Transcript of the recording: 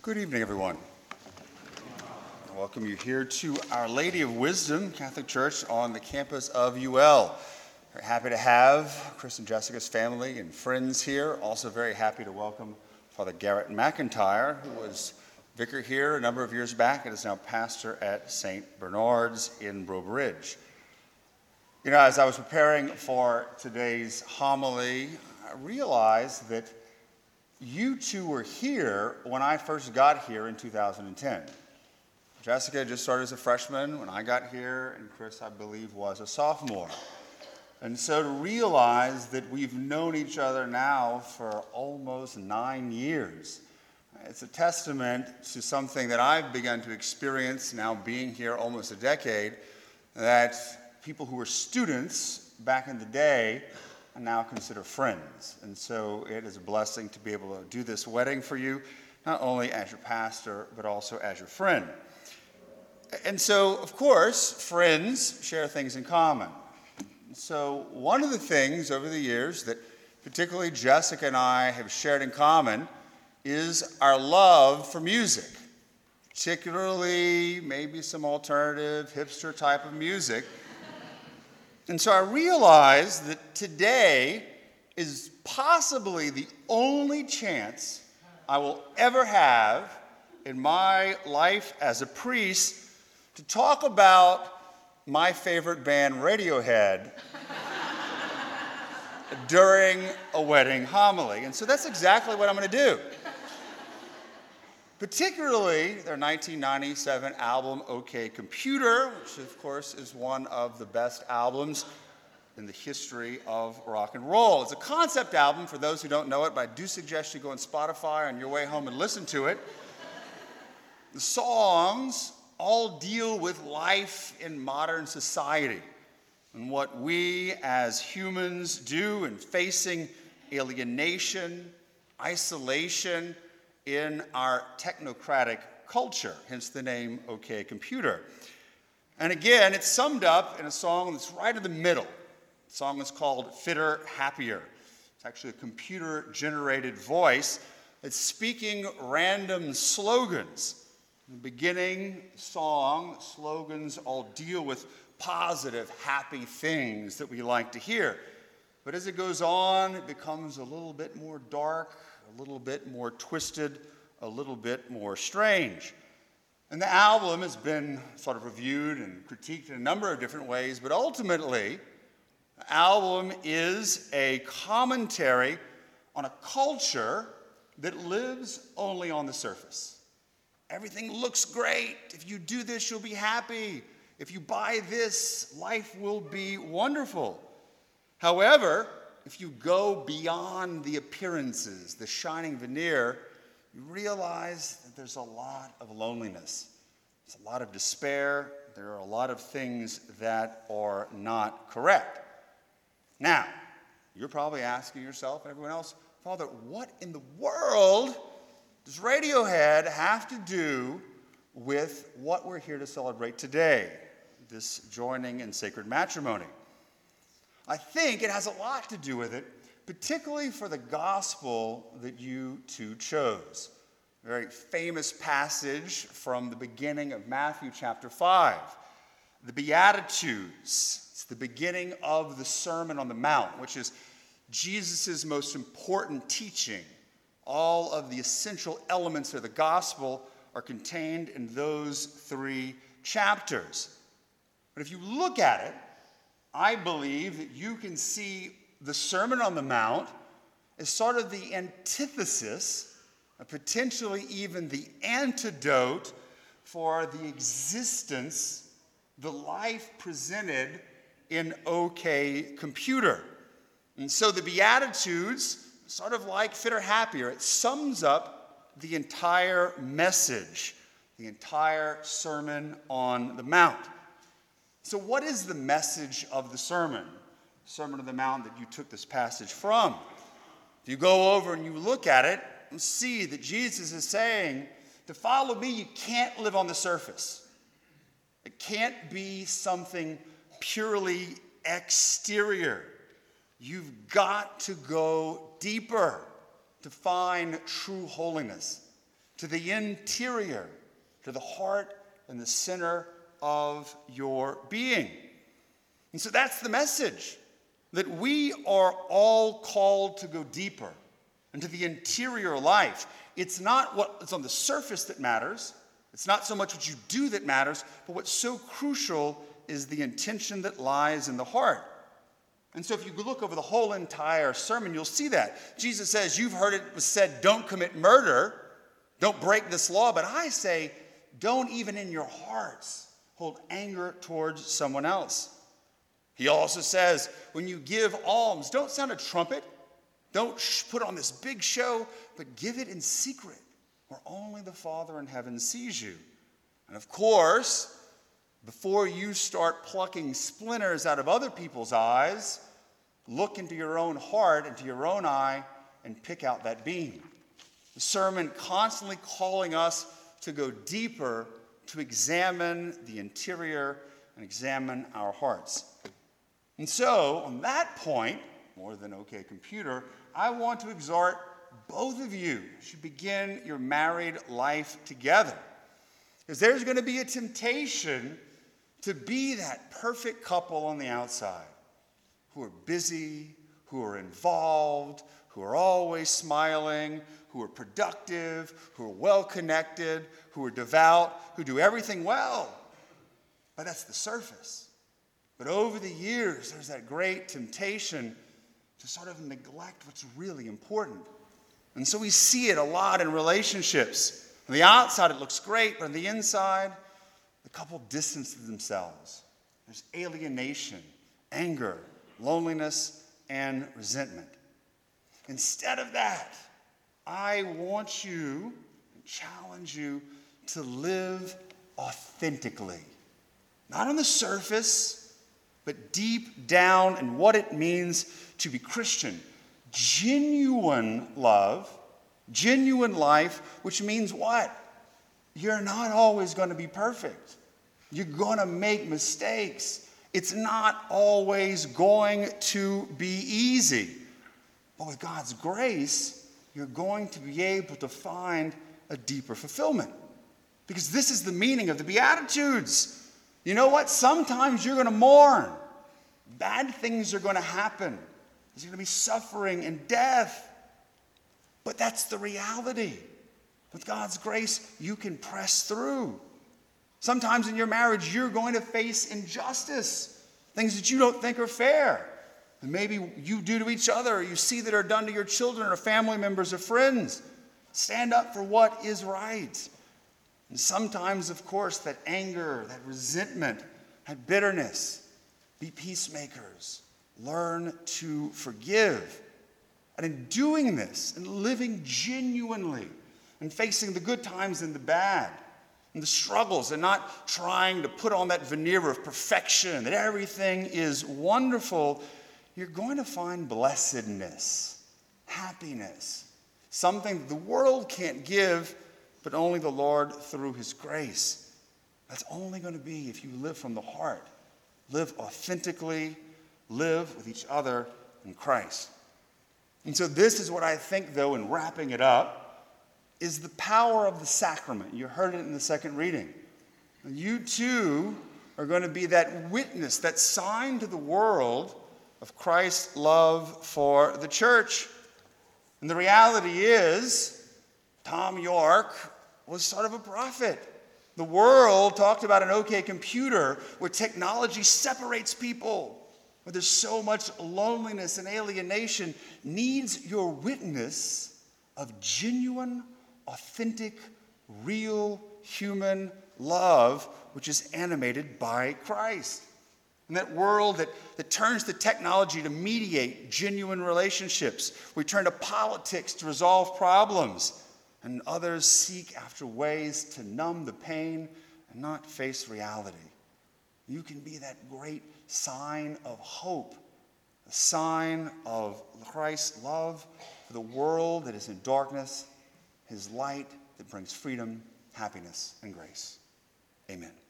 Good evening, everyone. I welcome you here to Our Lady of Wisdom Catholic Church on the campus of UL. We're happy to have Chris and Jessica's family and friends here. Also very happy to welcome Father Garrett McIntyre, who was vicar here a number of years back and is now pastor at St. Bernard's in Broussard. You know, as I was preparing for today's homily, I realized that you two were here when I first got here in 2010. Jessica just started as a freshman when I got here, and Chris, I believe, was a sophomore. And so to realize that we've known each other now for almost 9 years, it's a testament to something that I've begun to experience now being here almost a decade, that people who were students back in the day are now considered friends. And so it is a blessing to be able to do this wedding for you, not only as your pastor, but also as your friend. And so, of course, friends share things in common. So one of the things over the years that particularly Jessica and I have shared in common is our love for music, particularly maybe some alternative hipster type of music. And so I realized that today is possibly the only chance I will ever have in my life as a priest to talk about my favorite band, Radiohead, during a wedding homily. And so that's exactly what I'm going to do. Particularly their 1997 album, OK Computer, which of course is one of the best albums in the history of rock and roll. It's a concept album for those who don't know it, but I do suggest you go on Spotify on your way home and listen to it. The songs all deal with life in modern society and what we as humans do in facing alienation, isolation in our technocratic culture, hence the name OK Computer. And again, it's summed up in a song that's right in the middle. The song is called Fitter, Happier. It's actually a computer-generated voice that's speaking random slogans. In the beginning song, slogans all deal with positive, happy things that we like to hear. But as it goes on, it becomes a little bit more dark, a little bit more twisted, a little bit more strange. And the album has been sort of reviewed and critiqued in a number of different ways, but ultimately, the album is a commentary on a culture that lives only on the surface. Everything looks great. If you do this, you'll be happy. If you buy this, life will be wonderful. However, if you go beyond the appearances, the shining veneer, you realize that there's a lot of loneliness. There's a lot of despair. There are a lot of things that are not correct. Now, you're probably asking yourself and everyone else, Father, what in the world does Radiohead have to do with what we're here to celebrate today, this joining in sacred matrimony? I think it has a lot to do with it, particularly for the gospel that you two chose. A very famous passage from the beginning of Matthew chapter 5, the Beatitudes. It's the beginning of the Sermon on the Mount, which is Jesus' most important teaching. All of the essential elements of the gospel are contained in those 3 chapters. But if you look at it, I believe that you can see the Sermon on the Mount as sort of the antithesis, potentially even the antidote for the existence, the life presented in OK Computer. And so the Beatitudes, sort of like Fitter Happier, it sums up the entire message, the entire Sermon on the Mount. So what is the message of the Sermon on the Mount that you took this passage from? If you go over and you look at it, you see that Jesus is saying, to follow me, you can't live on the surface. It can't be something purely exterior. You've got to go deeper to find true holiness, to the interior, to the heart and the center of your being. And so that's the message, that we are all called to go deeper into the interior life. It's not what's on the surface that matters. It's not so much what you do that matters, but what's so crucial is the intention that lies in the heart. And so if you look over the whole entire sermon, you'll see that. Jesus says, you've heard it was said, don't commit murder, don't break this law, but I say, don't even in your hearts hold anger towards someone else. He also says, when you give alms, don't sound a trumpet, don't put on this big show, but give it in secret, where only the Father in heaven sees you. And of course, before you start plucking splinters out of other people's eyes, look into your own heart, into your own eye, and pick out that beam. The sermon constantly calling us to go deeper, to examine the interior and examine our hearts. And so, on that point, more than OK Computer, I want to exhort both of you should begin your married life together. Because there's going to be a temptation to be that perfect couple on the outside, who are busy, who are involved, who are always smiling, who are productive, who are well-connected, who are devout, who do everything well. But that's the surface. But over the years, there's that great temptation to sort of neglect what's really important. And so we see it a lot in relationships. On the outside, it looks great, but on the inside, the couple distances themselves. There's alienation, anger, loneliness, and resentment. Instead of that, I want you and challenge you to live authentically. Not on the surface, but deep down in what it means to be Christian. Genuine love, genuine life, which means what? You're not always going to be perfect. You're going to make mistakes. It's not always going to be easy. But with God's grace, you're going to be able to find a deeper fulfillment. Because this is the meaning of the Beatitudes. You know what? Sometimes you're going to mourn. Bad things are going to happen. There's going to be suffering and death. But that's the reality. With God's grace, you can press through. Sometimes in your marriage, you're going to face injustice, things that you don't think are fair. And maybe you do to each other, or you see that are done to your children or family members or friends. Stand up for what is right. And sometimes, of course, that anger, that resentment, that bitterness. Be peacemakers. Learn to forgive. And in doing this, and living genuinely, and facing the good times and the bad, and the struggles, and not trying to put on that veneer of perfection, that everything is wonderful, you're going to find blessedness, happiness, something that the world can't give, but only the Lord through his grace. That's only going to be if you live from the heart, live authentically, live with each other in Christ. And so this is what I think, though, in wrapping it up, is the power of the sacrament. You heard it in the second reading. You, too, are going to be that witness, that sign to the world of Christ's love for the church. And the reality is, Tom Yorke was sort of a prophet. The world talked about an OK Computer where technology separates people. Where there's so much loneliness and alienation, needs your witness of genuine, authentic, real human love, which is animated by Christ. And that world that turns to technology to mediate genuine relationships. We turn to politics to resolve problems. And others seek after ways to numb the pain and not face reality. You can be that great sign of hope, a sign of Christ's love for the world that is in darkness, his light that brings freedom, happiness, and grace. Amen.